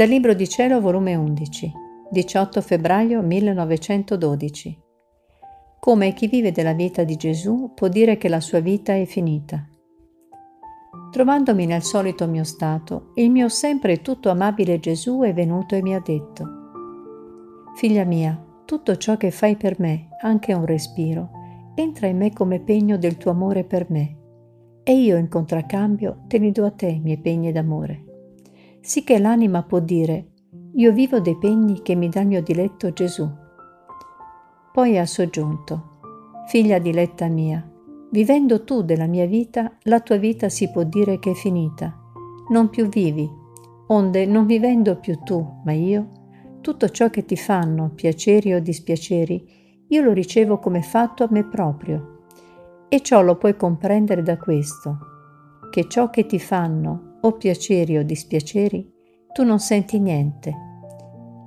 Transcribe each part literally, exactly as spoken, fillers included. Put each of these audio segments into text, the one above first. Dal Libro di Cielo, volume undici, diciotto febbraio millenovecentododici. Come chi vive della vita di Gesù può dire che la sua vita è finita. Trovandomi nel solito mio stato, il mio sempre tutto amabile Gesù è venuto e mi ha detto: «Figlia mia, tutto ciò che fai per me, anche un respiro, entra in me come pegno del tuo amore per me, e io in contraccambio te li do a te, i miei pegni d'amore». Sì che l'anima può dire: io vivo dei pegni che mi dà il mio diletto Gesù. Poi ha soggiunto: figlia diletta mia, vivendo tu della mia vita, la tua vita si può dire che è finita, non più vivi, onde non vivendo più tu, ma io, tutto ciò che ti fanno, piaceri o dispiaceri, io lo ricevo come fatto a me proprio. E ciò lo puoi comprendere da questo, che ciò che ti fanno, o piaceri o dispiaceri, tu non senti niente.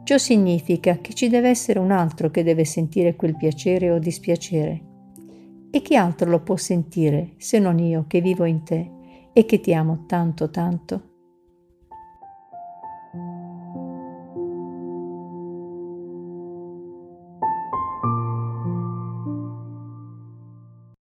Ciò significa che ci deve essere un altro che deve sentire quel piacere o dispiacere. E chi altro lo può sentire se non io che vivo in te e che ti amo tanto tanto?